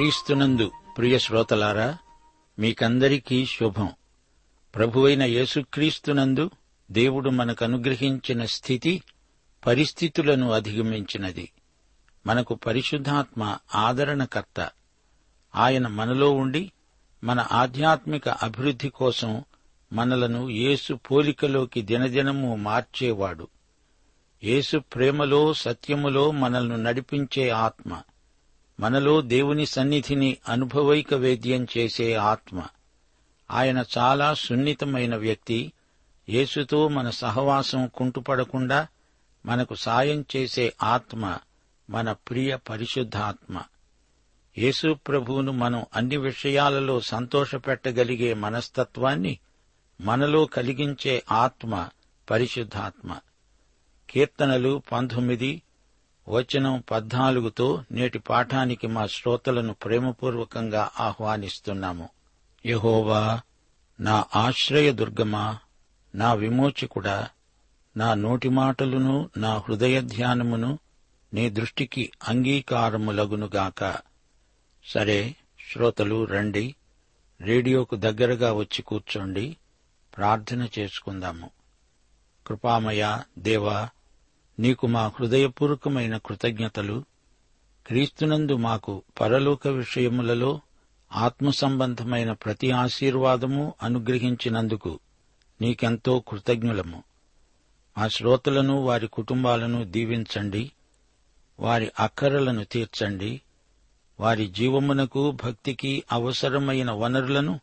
క్రీస్తునందు ప్రియ శ్రోతలారా, మీకందరికీ శుభం. ప్రభువైన యేసుక్రీస్తునందు దేవుడు మనకనుగ్రహించిన స్థితి పరిస్థితులను అధిగమించినది. మనకు పరిశుద్ధాత్మ ఆదరణకర్త. ఆయన మనలో ఉండి మన ఆధ్యాత్మిక అభివృద్ధి కోసం మనలను యేసు పోలికలోకి దినదినము మార్చేవాడు. యేసు ప్రేమలో సత్యములో మనల్ని నడిపించే ఆత్మ, మనలో దేవుని సన్నిధిని అనుభవైక వేద్యం చేసే ఆత్మ. ఆయన చాలా సున్నితమైన వ్యక్తి. యేసుతో మన సహవాసం కుంటుపడకుండా మనకు సాయం చేసే ఆత్మ మన ప్రియ పరిశుద్ధాత్మ. యేసు ప్రభువును మనం అన్ని విషయాలలో సంతోషపెట్టగలిగే మనస్తత్వాన్ని మనలో కలిగించే ఆత్మ పరిశుద్ధాత్మ. కీర్తనలు 19 వచనం 14తో నేటి పాఠానికి మా శ్రోతలను ప్రేమపూర్వకంగా ఆహ్వానిస్తున్నాము. యెహోవా నా ఆశ్రయదుర్గమా, నా విమోచకుడా, నా నోటి మాటలను నా హృదయ ధ్యానమును నీ దృష్టికి అంగీకారములగునుగాక. సరే శ్రోతలు, రండి, రేడియోకు దగ్గరగా వచ్చి కూర్చోండి. ప్రార్థన చేసుకుందాము. కృపామయ దేవా, నీకు మా హృదయపూర్వకమైన కృతజ్ఞతలు. క్రీస్తునందు మాకు పరలోక విషయములలో ఆత్మసంబంధమైన ప్రతి ఆశీర్వాదము అనుగ్రహించినందుకు నీకెంతో కృతజ్ఞులము. మా శ్రోతలను, వారి కుటుంబాలను దీవించండి. వారి అక్కరలను తీర్చండి. వారి జీవమునకు భక్తికి అవసరమైన వనరులను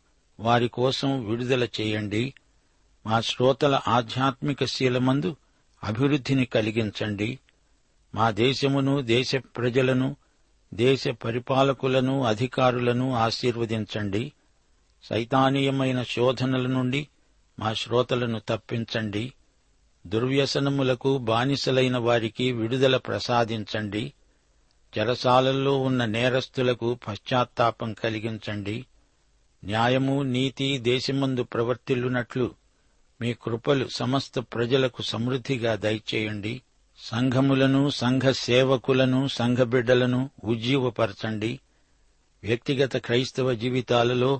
వారి కోసం విడుదల చేయండి. మా శ్రోతల ఆధ్యాత్మిక శీలమందు అభివృద్ధిని కలిగించండి. మా దేశమును, దేశ ప్రజలను, దేశ పరిపాలకులను, అధికారులను ఆశీర్వదించండి. సైతానీయమైన శోధనల నుండి మా శ్రోతలను తప్పించండి. దుర్వ్యసనములకు బానిసలైన వారికి విడుదల ప్రసాదించండి. చెరసాలల్లో ఉన్న నేరస్తులకు పశ్చాత్తాపం కలిగించండి. న్యాయము, నీతి దేశమందు ప్రవర్తిల్లునట్లు మీ కృపలు సమస్త ప్రజలకు సమృద్ధిగా దయచేయండి. సంఘములను, సంఘ సేవకులను, సంఘ బిడ్డలను ఉజ్జీవపరచండి. వ్యక్తిగత క్రైస్తవ జీవితాలలో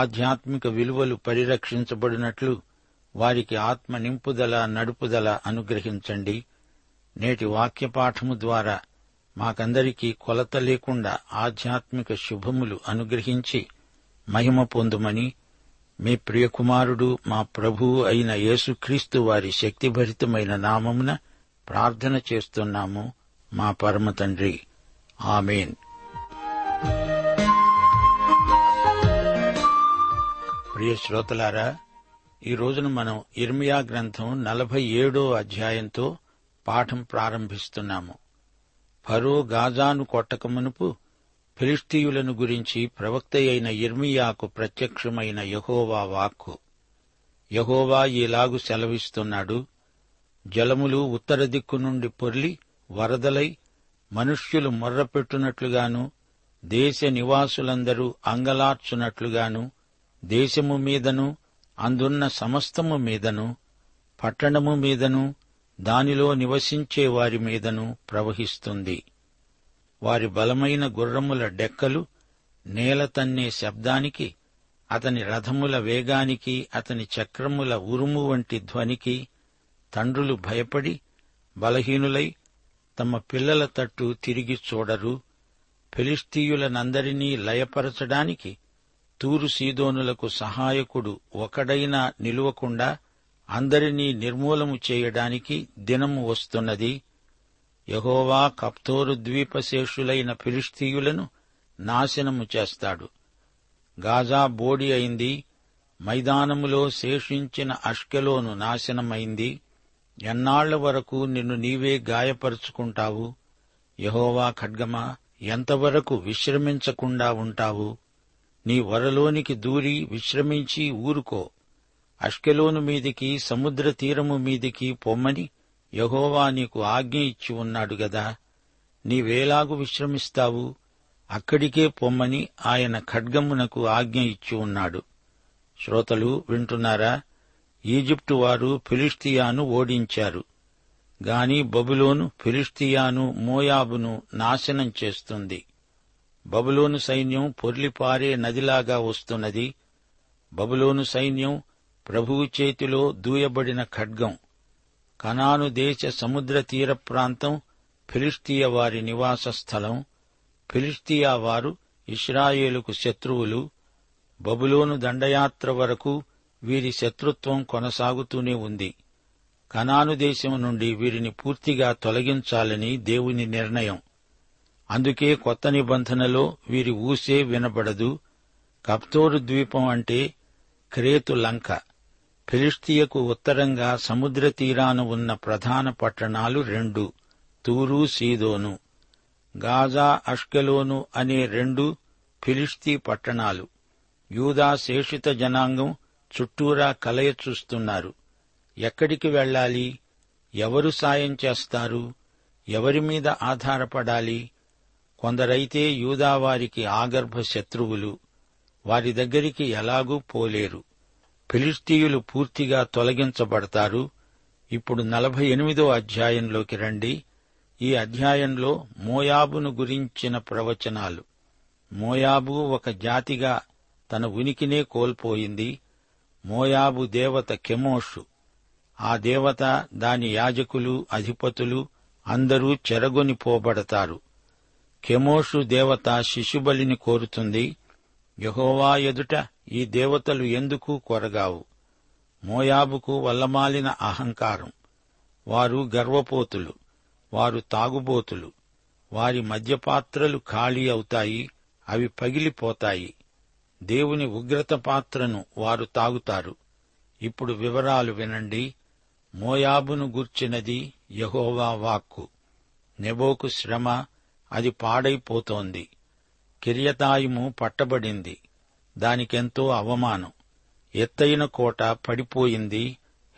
ఆధ్యాత్మిక విలువలు పరిరక్షించబడినట్లు వారికి ఆత్మ నింపుదల, నడుపుదల అనుగ్రహించండి. నేటి వాక్యపాఠము ద్వారా మాకందరికీ కొలత లేకుండా ఆధ్యాత్మిక శుభములు అనుగ్రహించి మహిమ పొందుమని మీ ప్రియకుమారుడు మా ప్రభువు అయిన యేసుక్రీస్తు వారి శక్తిభరితమైన నామమున ప్రార్థన చేస్తున్నాము మా పరమ తండ్రి. ఆమేన్. ప్రియ శ్రోతలారా, ఈ రోజున మనం యిర్మియా గ్రంథం 47 అధ్యాయంతో పాఠం ప్రారంభిస్తున్నాము. ఫరో గాజాను కొట్టక మునుపు ఫిలిష్తీయులను గురించి ప్రవక్త అయిన యిర్మియాకు ప్రత్యక్షమైన యెహోవా వాక్కు. యెహోవా ఈలాగు సెలవిస్తున్నాడు: జలములు ఉత్తర దిక్కు నుండి పొర్లి వరదలై మనుష్యులు మొర్రపెట్టునట్లుగాను, దేశ నివాసులందరూ అంగలార్చునట్లుగాను, దేశము మీదను అందున్న సమస్తము మీదను, పట్టణము మీదను దానిలో నివసించే వారి మీదను ప్రవహిస్తుంది. వారి బలమైన గుర్రముల డెక్కలు నేల తన్నే శబ్దానికి, అతని రథముల వేగానికి, అతని చక్రముల ఉరుము వంటి ధ్వనికి తండ్రులు భయపడి బలహీనులై తమ పిల్లల తట్టు తిరిగి చూడరు. ఫిలిష్తీయులనందరినీ లయపరచడానికి తూరు సీదోనులకు సహాయకుడు ఒకడైనా నిలువకుండా అందరినీ నిర్మూలము చేయడానికి దినము వస్తున్నది. యెహోవా కప్తోరు ద్వీపశేషులైన ఫిలిష్తీయులను నాశనము చేస్తాడు. గాజా బోడి అయింది. మైదానములో శేషించిన అష్కెలోను నాశనమైంది. ఎన్నాళ్ల వరకు నిన్ను నీవే గాయపరుచుకుంటావు? యెహోవా ఖడ్గమా, ఎంతవరకు విశ్రమించకుండా ఉంటావు? నీ వరలోనికి దూరి విశ్రమించి ఊరుకో. అష్కెలోను మీదికి, సముద్ర తీరము మీదికి పొమ్మని యెహోవా నీకు ఆజ్ఞ ఇచ్చి ఉన్నాడు గదా. నీవేలాగు విశ్రమిస్తావు? అక్కడికే పొమ్మని ఆయన ఖడ్గమునకు ఆజ్ఞ ఇచ్చి ఉన్నాడు. శ్రోతలు వింటున్నారా? ఈజిప్టు వారు ఫిలిష్తియాను ఓడించారు. గాని బబులోను ఫిలిష్తియాను, మోయాబును నాశనం చేస్తుంది. బబులోను సైన్యం పొర్లిపారే నదిలాగా వస్తున్నది. బబులోను సైన్యం ప్రభువు చేతిలో దూయబడిన ఖడ్గం. కనాను దేశ సముద్ర తీర ప్రాంతం ఫిలిష్తీయ వారి నివాస స్థలం. ఫిలిష్తీయ వారు ఇశ్రాయేలుకు శత్రువులు. బబులోను దండయాత్ర వరకు వీరి శత్రుత్వం కొనసాగుతూనే ఉంది. కనాను దేశం నుండి వీరిని పూర్తిగా తొలగించాలని దేవుని నిర్ణయం. అందుకే కొత్త నిబంధనలో వీరి ఊసే వినబడదు. కప్తోరు ద్వీపం అంటే క్రేతు లంక. ఫిలిష్తీయకు ఉత్తరంగా సముద్ర తీరాన ఉన్న ప్రధాన పట్టణాలు రెండు: తూరు, సీదోను. గాజా, అష్కెలోను అనే రెండు ఫిలిష్తీ పట్టణాలు. యూదా శేషిత జనాంగం చుట్టూరా కలయ చూస్తున్నారు. ఎక్కడికి వెళ్లాలి? ఎవరు సాయం చేస్తారు? ఎవరిమీద ఆధారపడాలి? కొందరైతే యూదావారికి ఆగర్భ శత్రువులు. వారి దగ్గరికి ఎలాగూ పోలేరు. ఫిలిష్తీయులు పూర్తిగా తొలగించబడతారు. ఇప్పుడు 48 అధ్యాయంలోకి రండి. ఈ అధ్యాయంలో మోయాబును గురించిన ప్రవచనాలు. మోయాబు ఒక జాతిగా తన ఉనికినే కోల్పోయింది. మోయాబు దేవత కెమోషు. ఆ దేవత, దాని యాజకులు, అధిపతులు అందరూ చెరగొనిపోబడతారు. కెమోషు దేవత శిశుబలిని కోరుతుంది. యెహోవా ఎదుట ఈ దేవతలు ఎందుకు కొరగావు? మోయాబుకు వల్లమాలిన అహంకారం. వారు గర్వపోతులు, వారు తాగుబోతులు. వారి మద్యపాత్రలు ఖాళీ అవుతాయి, అవి పగిలిపోతాయి. దేవుని ఉగ్రత పాత్రను వారు తాగుతారు. ఇప్పుడు వివరాలు వినండి. మోయాబును గూర్చినది యెహోవా వాక్కు. నెబోకు శ్రమ, అది పాడైపోతోంది. కిర్యతాయిము పట్టబడింది, దానికెంతో అవమానం. ఎత్తైన కోట పడిపోయింది.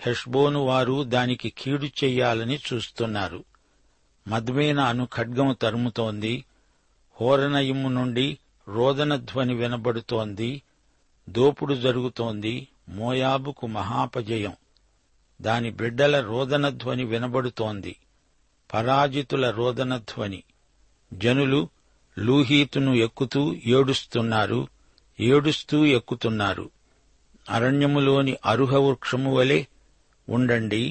హెష్బోను వారు దానికి కీడు చెయ్యాలని చూస్తున్నారు. మద్మేనాను ఖడ్గం తరుముతోంది. హోరనయిము నుండి రోదన ధ్వని వినబడుతోంది. దోపుడు జరుగుతోంది. మోయాబుకు మహాపజయం. దాని బిడ్డల రోదన ధ్వని వినబడుతోంది, పరాజితుల రోదన ధ్వని. జనులు లూహీతును ఎక్కుతూ ఏడుస్తున్నారు, ఏడుస్తూ ఎక్కుతున్నారు. అరణ్యములోని అరుహ వృక్షము వలె ఉండండి.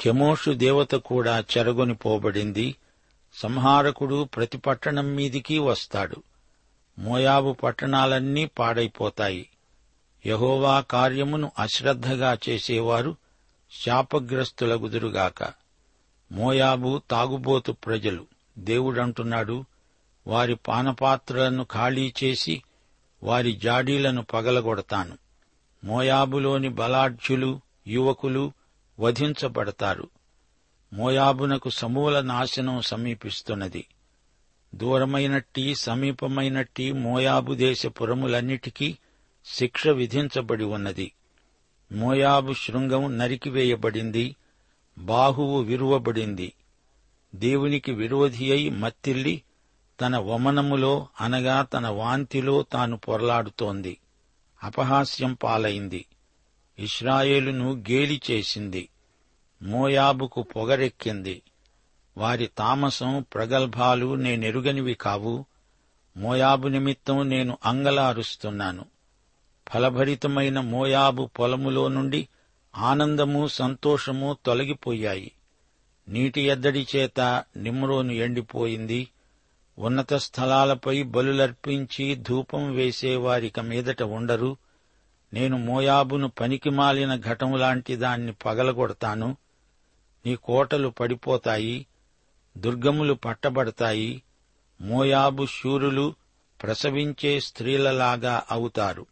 కెమోషు దేవత కూడా చెరగొనిపోబడింది. సంహారకుడు ప్రతి పట్టణం మీదికి వస్తాడు. మోయాబు పట్టణాలన్నీ పాడైపోతాయి. యెహోవా కార్యమును అశ్రద్ధగా చేసేవారు శాపగ్రస్తులగుదురుగాక. మోయాబు తాగుబోతు ప్రజలు. దేవుడంటున్నాడు, వారి పానపాత్రలను ఖాళీ చేసి వారి జాడీలను పగలగొడతాను. మోయాబులోని బలాఢ్యులు, యువకులు వధించబడతారు. మోయాబునకు సమూల నాశనం సమీపిస్తున్నది. దూరమైనట్టి సమీపమైనట్టి మోయాబు దేశ పురములన్నిటికీ శిక్ష విధించబడి ఉన్నది. మోయాబు శృంగం నరికివేయబడింది, బాహువు విరువబడింది. దేవునికి విరోధి అయి మత్తిల్లి తన వమనములో అనగా తన వాంతిలో తాను పొరలాడుతోంది. అపహాస్యం పాలైంది. ఇశ్రాయేలును గేలి చేసింది. మోయాబుకు పొగరెక్కింది. వారి తామసం ప్రగల్భాలు నేనెరుగనివి కావు. మోయాబు నిమిత్తం నేను అంగలారుస్తున్నాను. ఫలభరితమైన మోయాబు పొలములో నుండి ఆనందము, సంతోషము తొలగిపోయాయి. నీటి ఎద్దడి చేత నిమ్రోను ఎండిపోయింది. ఉన్నత స్థలాలపై బలులర్పించి ధూపం వేసేవారిక మీదట ఉండరు. నేను మోయాబును పనికిమాలిన ఘటంలాంటి దాన్ని పగలగొడతాను. నీ కోటలు పడిపోతాయి, దుర్గములు పట్టబడతాయి. మోయాబు శూరులు ప్రసవించే స్త్రీలలాగా అవుతారు.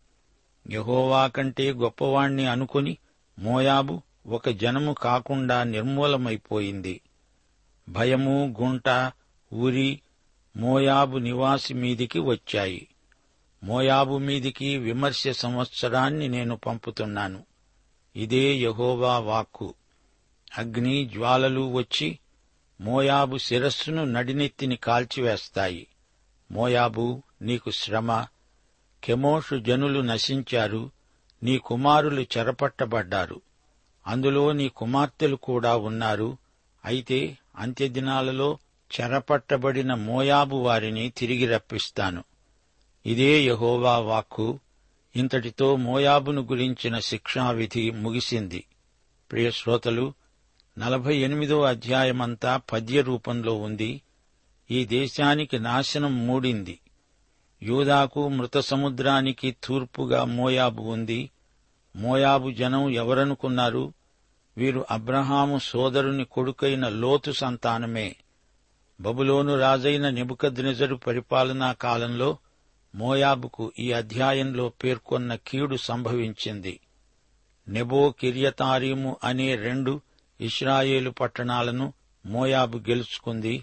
యెహోవా కంటే గొప్పవాణ్ణి అనుకుని మోయాబు ఒక జనము కాకుండా నిర్మూలమైపోయింది. భయము, గుంట, ఉరి మోయాబు నివాసి మీదికి వచ్చాయి. మోయాబు మీదికి విమర్శ సంవత్సరాన్ని నేను పంపుతున్నాను. ఇదే యెహోవా వాక్కు. అగ్ని జ్వాలలు వచ్చి మోయాబు శిరస్సును, నడినెత్తిని కాల్చివేస్తాయి. మోయాబు, నీకు శ్రమ. కెమోషు జనులు నశించారు. నీ కుమారులు చెరపట్టబడ్డారు. అందులో నీ కుమార్తెలు కూడా ఉన్నారు. అయితే అంత్యదినాలలో చెరపట్టబడిన మోయాబు వారిని తిరిగి రప్పిస్తాను. ఇదే యెహోవా వాక్కు. ఇంతటితో మోయాబును గురించిన శిక్షావిధి ముగిసింది. ప్రియశ్రోతలు, 48వ అధ్యాయమంతా పద్య రూపంలో ఉంది. ఈ దేశానికి నాశనం మూడింది. యూదాకు మృత సముద్రానికి తూర్పుగా మోయాబు ఉంది. మోయాబు జనం ఎవరనుకున్నారు? వీరు అబ్రహాము సోదరుని కొడుకైన లోతు సంతానమే. బబులోను రాజైన నెబుకద్నెజరు పరిపాలనా కాలంలో మోయాబుకు ఈ అధ్యాయంలో పేర్కొన్న కీడు సంభవించింది. నెబో, కిర్యతారీము అనే రెండు ఇశ్రాయేలు పట్టణాలను మోయాబు గెలుచుకుంది.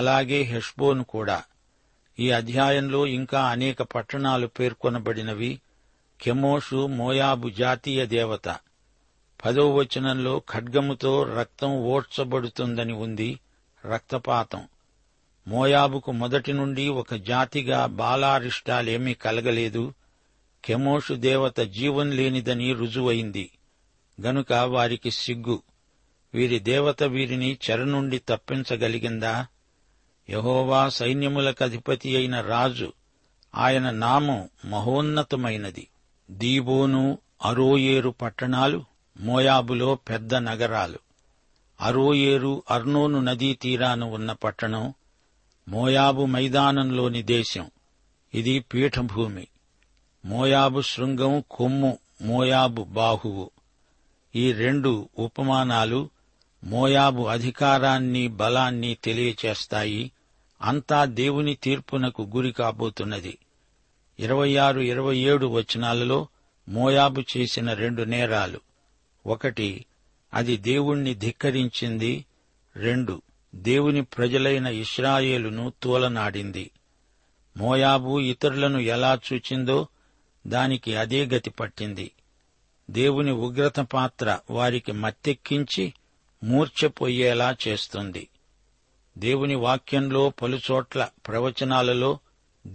అలాగే హెష్బోను కూడా. ఈ అధ్యాయంలో ఇంకా అనేక పట్టణాలు పేర్కొనబడినవి. కెమోషు మోయాబు జాతీయ దేవత. 10వ వచనంలో ఖడ్గముతో రక్తం ఓడ్చబడుతుందని ఉంది. రక్తపాతం. మోయాబుకు మొదటి నుండి ఒక జాతిగా బాలారిష్టాలేమీ కలగలేదు. కెమోషు దేవత జీవం లేనిదని రుజువైంది గనుక వారికి సిగ్గు. వీరి దేవత వీరిని చెర నుండి తప్పించగలిగిందా? యెహోవా సైన్యములకధిపతి అయిన రాజు, ఆయన నామం మహోన్నతమైనది. దీబోను, అరోయేరు పట్టణాలు మోయాబులో పెద్ద నగరాలు. అరోయేరు అర్నోను నదీ తీరాన ఉన్న పట్టణం. మోయాబు మైదానంలోని దేశం. ఇది పీఠభూమి. మోయాబు శృంగం కొమ్ము, మోయాబు బాహువు. ఈ రెండు ఉపమానాలు మోయాబు అధికారాన్ని, బలాన్ని తెలియచేస్తాయి. అంతా దేవుని తీర్పునకు గురి కాబోతున్నది. 26, 27 వచనాలలో మోయాబు చేసిన రెండు నేరాలు. ఒకటి, అది దేవుణ్ణి ధిక్కరించింది. రెండు, దేవుని ప్రజలైన ఇశ్రాయేలును తూలనాడింది. మోయాబు ఇతరులను ఎలా చూచిందో దానికి అదే గతి పట్టింది. దేవుని ఉగ్రత పాత్ర వారికి మత్తెక్కించి మూర్ఛపోయేలా చేస్తుంది. దేవుని వాక్యంలో పలుచోట్ల ప్రవచనాలలో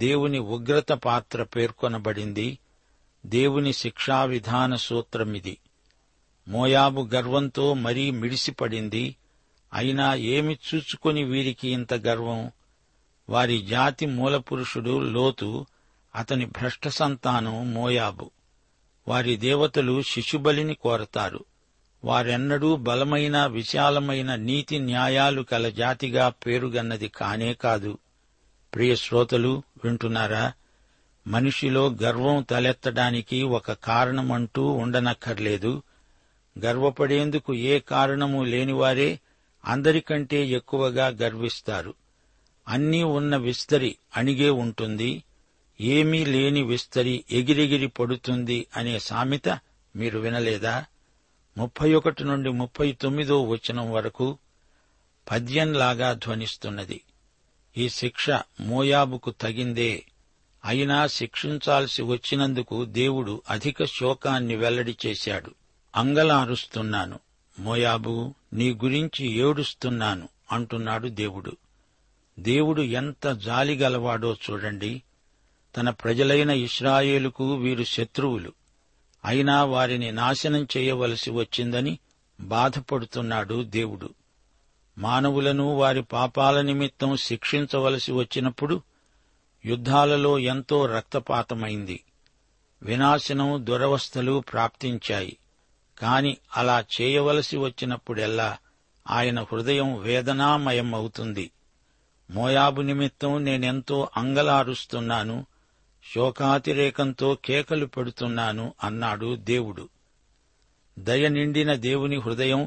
దేవుని ఉగ్రత పాత్ర పేర్కొనబడింది. దేవుని శిక్షావిధాన సూత్రమిది. మోయాబు గర్వంతో మరీ మిడిసిపడింది. అయినా ఏమి చూచుకొని వీరికి ఇంత గర్వం? వారి జాతి మూలపురుషుడు లోతు, అతని భ్రష్ట సంతానం మోయాబు. వారి దేవతలు శిశుబలిని కోరతారు. వారెన్నడూ బలమైన విశాలమైన నీతి న్యాయాలు కల జాతిగా పేరుగన్నది కానే కాదు. ప్రియ శ్రోతలు వింటున్నారా? మనిషిలో గర్వం తలెత్తడానికి ఒక కారణమంటూ ఉండనక్కర్లేదు. గర్వపడేందుకు ఏ కారణము లేనివారే అందరికంటే ఎక్కువగా గర్విస్తారు. అన్నీ ఉన్న విస్తరి అణిగే ఉంటుంది, ఏమీ లేని విస్తరి ఎగిరెగిరి పడుతుంది అనే సామెత మీరు వినలేదా? 31 నుండి 39 వచనం వరకు పద్యంలాగా ధ్వనిస్తున్నది. ఈ శిక్ష మోయాబుకు తగిందే. అయినా శిక్షించాల్సి వచ్చినందుకు దేవుడు అధిక శోకాన్ని వెల్లడి చేశాడు. అంగలారుస్తున్నాను మోయాబు, నీ గురించి ఏడుస్తున్నాను అంటున్నాడు దేవుడు. దేవుడు ఎంత జాలిగలవాడో చూడండి. తన ప్రజలైన ఇశ్రాయేలుకు వీరు శత్రువులు. అయినా వారిని నాశనం చేయవలసి వచ్చిందని బాధపడుతున్నాడు దేవుడు. మానవులను వారి పాపాల నిమిత్తం శిక్షించవలసి వచ్చినప్పుడు యుద్ధాలలో ఎంతో రక్తపాతమైంది. వినాశనం, దురవస్థలు ప్రాప్తించాయి. కాని అలా చేయవలసి వచ్చినప్పుడెల్లా ఆయన హృదయం వేదనామయం అవుతుంది. మోయాబు నిమిత్తం నేనెంతో అంగలారుస్తున్నాను, శోకాతిరేకంతో కేకలు పెడుతున్నాను అన్నాడు దేవుడు. దయనిండిన దేవుని హృదయం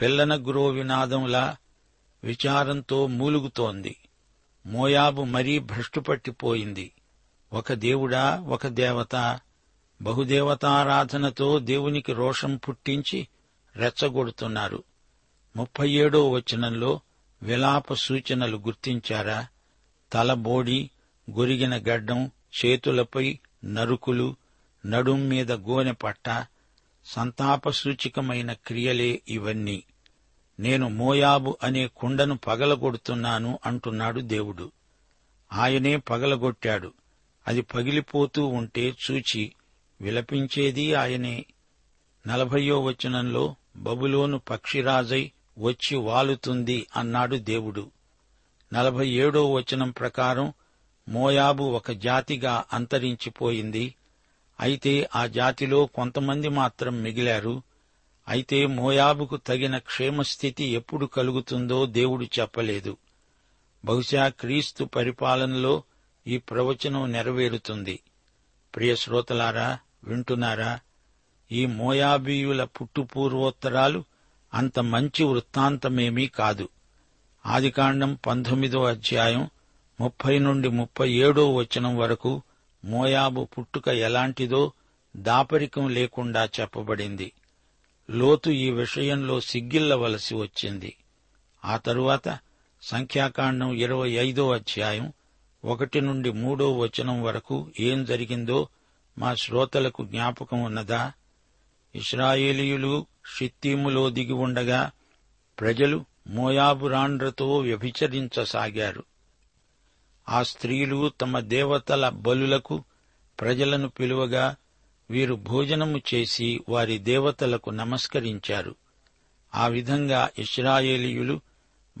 పిల్లన గురోవినాదంలా విచారంతో మూలుగుతోంది. మోయాబు మరీ భ్రష్టుపట్టిపోయింది. ఒక దేవుడా, ఒక దేవత. బహుదేవతారాధనతో దేవునికి రోషం పుట్టించి రెచ్చగొడుతున్నారు. 37 వచనంలో విలాప సూచనలు గుర్తించారా? తలబోడి, గొరిగిన గడ్డం, చేతులపై నరుకులు, నడుం మీద గోనె పట్ట, సంతాప సూచికమైన క్రియలే ఇవన్నీ. నేను మోయాబు అనే కుండను పగలగొడుతున్నాను అంటున్నాడు దేవుడు. ఆయనే పగలగొట్టాడు. అది పగిలిపోతూ ఉంటే చూచి విలపించేది ఆయనే. 40 వచనంలో బబులోను పక్షిరాజై వచ్చి వాలుతుంది అన్నాడు దేవుడు. 47 వచనం ప్రకారం మోయాబు ఒక జాతిగా అంతరించిపోయింది. అయితే ఆ జాతిలో కొంతమంది మాత్రం మిగిలారు. అయితే మోయాబుకు తగిన క్షేమస్థితి ఎప్పుడు కలుగుతుందో దేవుడు చెప్పలేదు. బహుశా క్రీస్తు పరిపాలనలో ఈ ప్రవచనం నెరవేరుతుంది. ప్రియ శ్రోతలారా వింటున్నారా? ఈ మోయాబీయుల పుట్టుపూర్వోత్తరాలు అంత మంచి వృత్తాంతమేమీ కాదు. ఆదికాండం 19 అధ్యాయం 30 నుండి 37 వచనం వరకు మోయాబు పుట్టుక ఎలాంటిదో దాపరికం లేకుండా చెప్పబడింది. లోతు ఈ విషయంలో సిగ్గిల్లవలసి వచ్చింది. ఆ తరువాత సంఖ్యాకాండం 25 అధ్యాయం 1 నుండి 3 వచనం వరకు ఏం జరిగిందో మా శ్రోతలకు జ్ఞాపకం ఉన్నదా? ఇశ్రాయేలీయులు షిత్తీములో దిగి ఉండగా ప్రజలు మోయాబు రాండ్రతో వ్యభిచరించసాగారు. ఆ స్త్రీలు తమ దేవతల బలులకు ప్రజలను పిలువగా వీరు భోజనము చేసి వారి దేవతలకు నమస్కరించారు. ఆ విధంగా ఇశ్రాయేలీయులు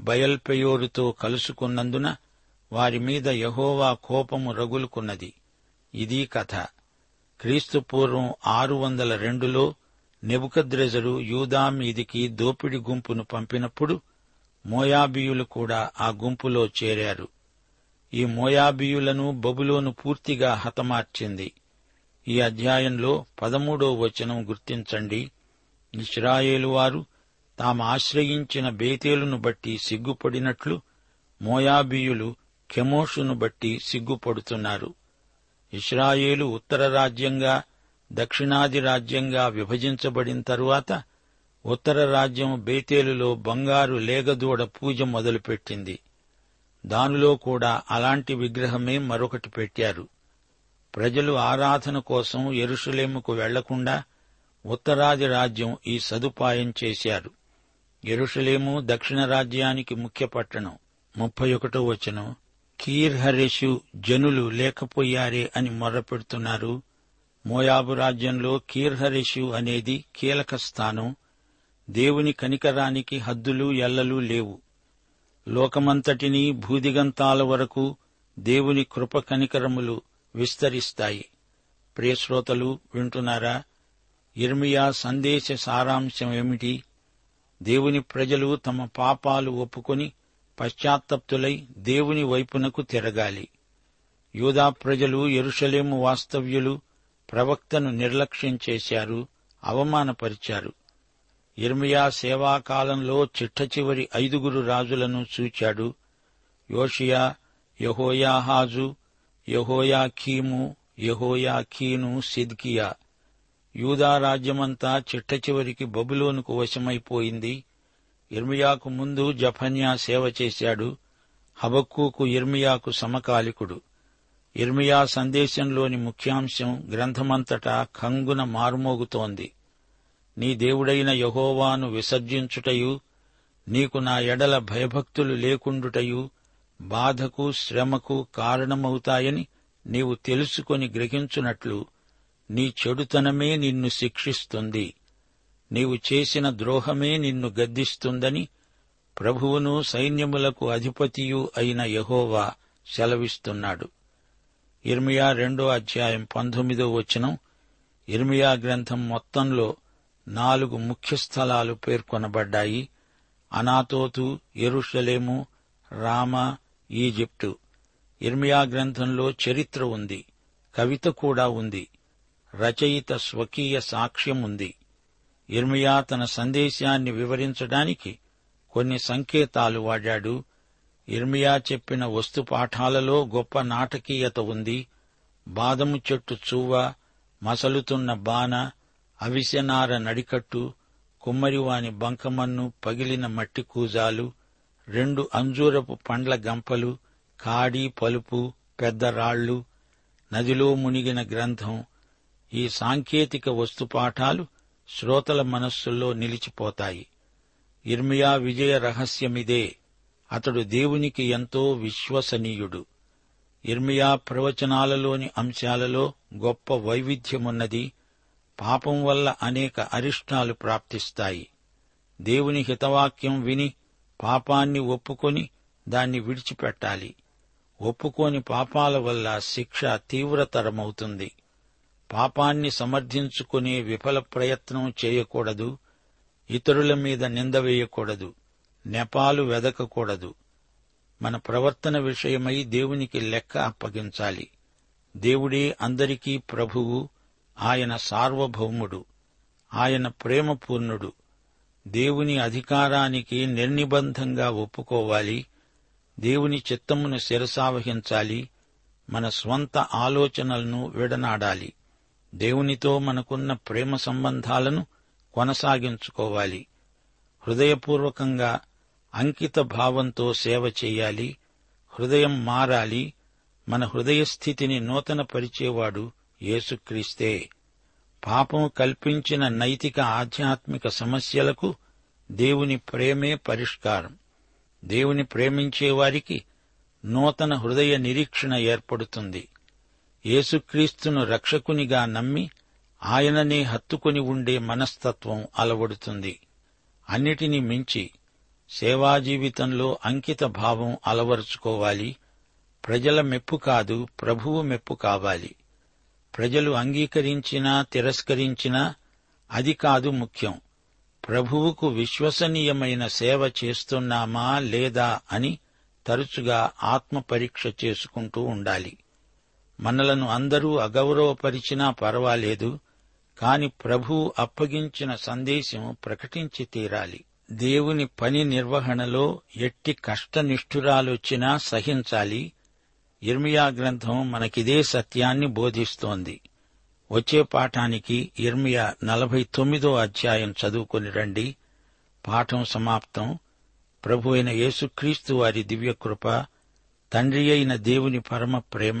బయల్పెయోరుతో కలుసుకున్నందున వారి మీద యెహోవా కోపము రగులుకున్నది. ఇదీ కథ. క్రీస్తుపూర్వం 602 నెబుకద్రెజరు యూదా మీదికి దోపిడి గుంపును పంపినప్పుడు మోయాబీయులు కూడా ఆ గుంపులో చేరారు. ఈ మోయాబీయులను బబులోను పూర్తిగా హతమార్చింది. ఈ అధ్యాయంలో 13 వచనం గుర్తించండి. ఇశ్రాయేలు వారు తాము ఆశ్రయించిన బేతేలును బట్టి సిగ్గుపడినట్లు మోయాబీయులు కెమోషును బట్టి సిగ్గుపడుతున్నారు. ఇశ్రాయేలు ఉత్తర రాజ్యంగా దక్షిణాది రాజ్యంగా విభజించబడిన తరువాత ఉత్తర రాజ్యం బేతేలులో బంగారు లేగదూడ పూజ మొదలుపెట్టింది. దానిలో కూడా అలాంటి విగ్రహమే మరొకటి పెట్టారు. ప్రజలు ఆరాధన కోసం యెరూషలేముకు వెళ్లకుండా ఉత్తరాది రాజ్యం ఈ సదుపాయం చేశారు. యెరూషలేము దక్షిణ రాజ్యానికి ముఖ్య పట్టణం. 31వ వచనం, కీర్ హరేషు జనులు లేకపోయారే అని మొర్రపెడుతున్నారు. మోయాబు రాజ్యంలో కీర్ హరేషు అనేది కీలక స్థానం. దేవుని కనికరానికి హద్దులు ఎల్లలు లేవు. లోకమంతటినీ భూదిగంతాల వరకు దేవుని కృప కనికరములు విస్తరిస్తాయి. ప్రియశ్రోతలు వింటున్నారా? యిర్మియా సందేశ సారాంశం ఏమిటి? దేవుని ప్రజలు తమ పాపాలు ఒప్పుకొని పశ్చాత్తప్తులై దేవుని వైపునకు తిరగాలి. యూదా ప్రజలు యెరూషలేము వాస్తవ్యులు ప్రవక్తను నిర్లక్ష్యం చేశారు, అవమానపరిచారు. యిర్మియా సేవాకాలంలో చిట్టచివరి 5 రాజులను చూచాడు. యోషియా, యెహోయాహాజు, యెహోయాకీము, యెహోయాకీను, సిద్కియా. యూదారాజ్యమంతా చిట్టచివరికి బబులోనుకు వశమైపోయింది. యిర్మియాకు ముందు జఫన్యా సేవ చేశాడు. హబక్కూకు యిర్మియాకు సమకాలికుడు. యిర్మియా సందేశంలోని ముఖ్యాంశం గ్రంథమంతటా కంగున మార్మోగుతోంది. నీ దేవుడైన యెహోవాను విసర్జించుటయు, నీకు నా ఎడల భయభక్తులు లేకుండుటయు బాధకు శ్రమకు కారణమవుతాయని నీవు తెలుసుకొని గ్రహించునట్లు నీ చెడుతనమే నిన్ను శిక్షిస్తుంది, నీవు చేసిన ద్రోహమే నిన్ను గద్దిస్తుందని ప్రభువును సైన్యములకు అధిపతియు అయిన యెహోవా సెలవిస్తున్నాడు. యిర్మియా 2:19 యిర్మియా గ్రంథం మొత్తంలో 4 ముఖ్య స్థలాలు పేర్కొనబడ్డాయి. అనాతోతు, యెరూషలేము, రామా, ఈజిప్టు. యిర్మియా గ్రంథంలో చరిత్ర ఉంది, కవిత కూడా ఉంది, రచయిత స్వకీయ సాక్ష్యం ఉంది. యిర్మియా తన సందేశాన్ని వివరించడానికి కొన్ని సంకేతాలు వాడాడు. యిర్మియా చెప్పిన వస్తుపాఠాలలో గొప్ప నాటకీయత ఉంది. బాదము చెట్టు చువ్వ, మసలుతున్న బాన, అవిసెనార నడికట్టు, కుమ్మరివాని బంకమన్ను, పగిలిన మట్టి కూజాలు, 2 అంజూరపు పండ్ల గంపలు, కాడి పలుపు, పెద్ద రాళ్లు, నదిలో మునిగిన గ్రంథం. ఈ సాంకేతిక వస్తుపాఠాలు శ్రోతల మనస్సుల్లో నిలిచిపోతాయి. యిర్మియా విజయ రహస్యమిదే. అతడు దేవునికి ఎంతో విశ్వసనీయుడు. యిర్మియా ప్రవచనాలలోని అంశాలలో గొప్ప వైవిధ్యమున్నది. పాపం వల్ల అనేక అరిష్టాలు ప్రాప్తిస్తాయి. దేవుని హితవాక్యం విని పాపాన్ని ఒప్పుకొని దాన్ని విడిచిపెట్టాలి. ఒప్పుకోని పాపాల వల్ల శిక్ష తీవ్రతరమవుతుంది. పాపాన్ని సమర్థించుకునే విఫల ప్రయత్నం చేయకూడదు. ఇతరుల మీద నింద వేయకూడదు. నెపాలు వెదకకూడదు. మన ప్రవర్తన విషయమై దేవునికి లెక్క అప్పగించాలి. దేవుడే అందరికీ ప్రభువు. ఆయన సార్వభౌముడు. ఆయన ప్రేమపూర్ణుడు. దేవుని అధికారానికి నిర్నిబంధంగా ఒప్పుకోవాలి. దేవుని చిత్తమును శిరసావహించాలి. మన స్వంత ఆలోచనలను విడనాడాలి. దేవునితో మనకున్న ప్రేమ సంబంధాలను కొనసాగించుకోవాలి. హృదయపూర్వకంగా అంకిత భావంతో సేవ చేయాలి. హృదయం మారాలి. మన హృదయ స్థితిని నూతనపరిచేవాడు యేసుక్రీస్తే. పాపం కల్పించిన నైతిక ఆధ్యాత్మిక సమస్యలకు దేవుని ప్రేమే పరిష్కారం. దేవుని ప్రేమించేవారికి నూతన హృదయ నిరీక్షణ ఏర్పడుతుంది. యేసుక్రీస్తును రక్షకునిగా నమ్మి ఆయననే హత్తుకుని ఉండే మనస్తత్వం అలవడుతుంది. అన్నిటినీ మించి సేవాజీవితంలో అంకిత భావం అలవరుచుకోవాలి. ప్రజల మెప్పు కాదు, ప్రభువు మెప్పు కావాలి. ప్రజలు అంగీకరించినా తిరస్కరించినా అది కాదు ముఖ్యం. ప్రభువుకు విశ్వసనీయమైన సేవ చేస్తున్నామా లేదా అని తరచుగా ఆత్మపరీక్ష చేసుకుంటూ ఉండాలి. మనలను అందరూ అగౌరవపరిచినా పర్వాలేదు, కాని ప్రభువు అప్పగించిన సందేశం ప్రకటించి తీరాలి. దేవుని పని నిర్వహణలో ఎట్టి కష్టనిష్ఠురాలొచ్చినా సహించాలి. యిర్మియా గ్రంథం మనకిదే సత్యాన్ని బోధిస్తోంది. వచ్చే పాఠానికి యిర్మియా 49 అధ్యాయం చదువుకుని రండి. పాఠం సమాప్తం. ప్రభు అయిన యేసుక్రీస్తు వారి దివ్యకృప, తండ్రి అయిన దేవుని పరమ ప్రేమ,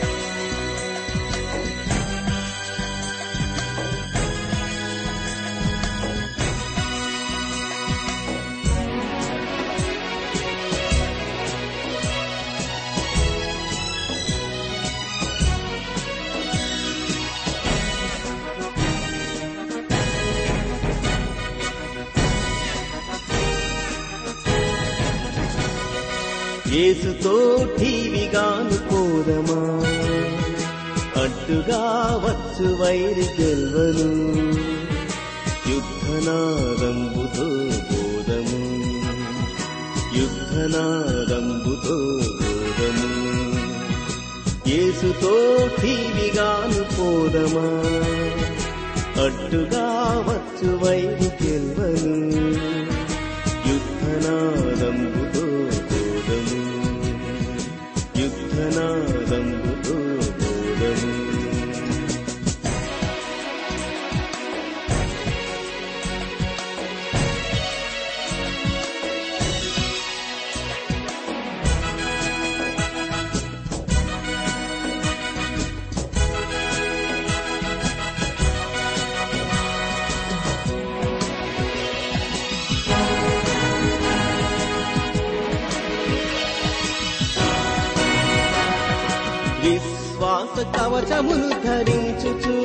యేసుతో ఠీవిగాను కోరమా, అడ్డుగా వచ్చు వైరి గెల్వను, యుద్ధనారంబుతో బోధము, యుద్ధనారంబుతో బోధము. యేసుతో ఠీవిగాను కోరమా, అడ్డుగా వచ్చు వైరి గెల్వను, యుద్ధనారంబుతో రంగుతో బోధము. కవచమును ధరించుచు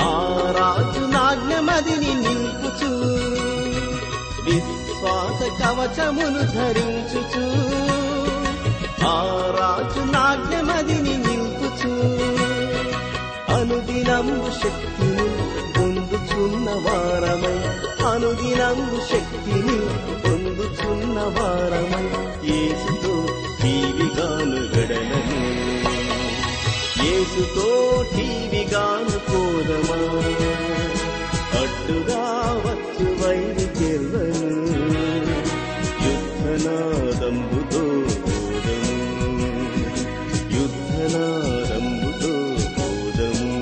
ఆ రాజు నాజ్ఞమదిని నిలుపుచు, విశ్వాస కవచమును ధరించుచు ఆ రాజు నాజ్ఞమదిని నిలుపుచు, అనుదినము శక్తిని పొందుచున్న వారమై, అనుదినము శక్తిని పొందుచున్న వారమై, యేసుతో జీవిగాను గడనము, యేసుతో ఠీవిగాను కోరమా, అడ్డుగా వచ్చు వైరి గెల్వను, యుద్ధనాదంబుతో కోరము, యుద్ధనాదంబుతో కోరము.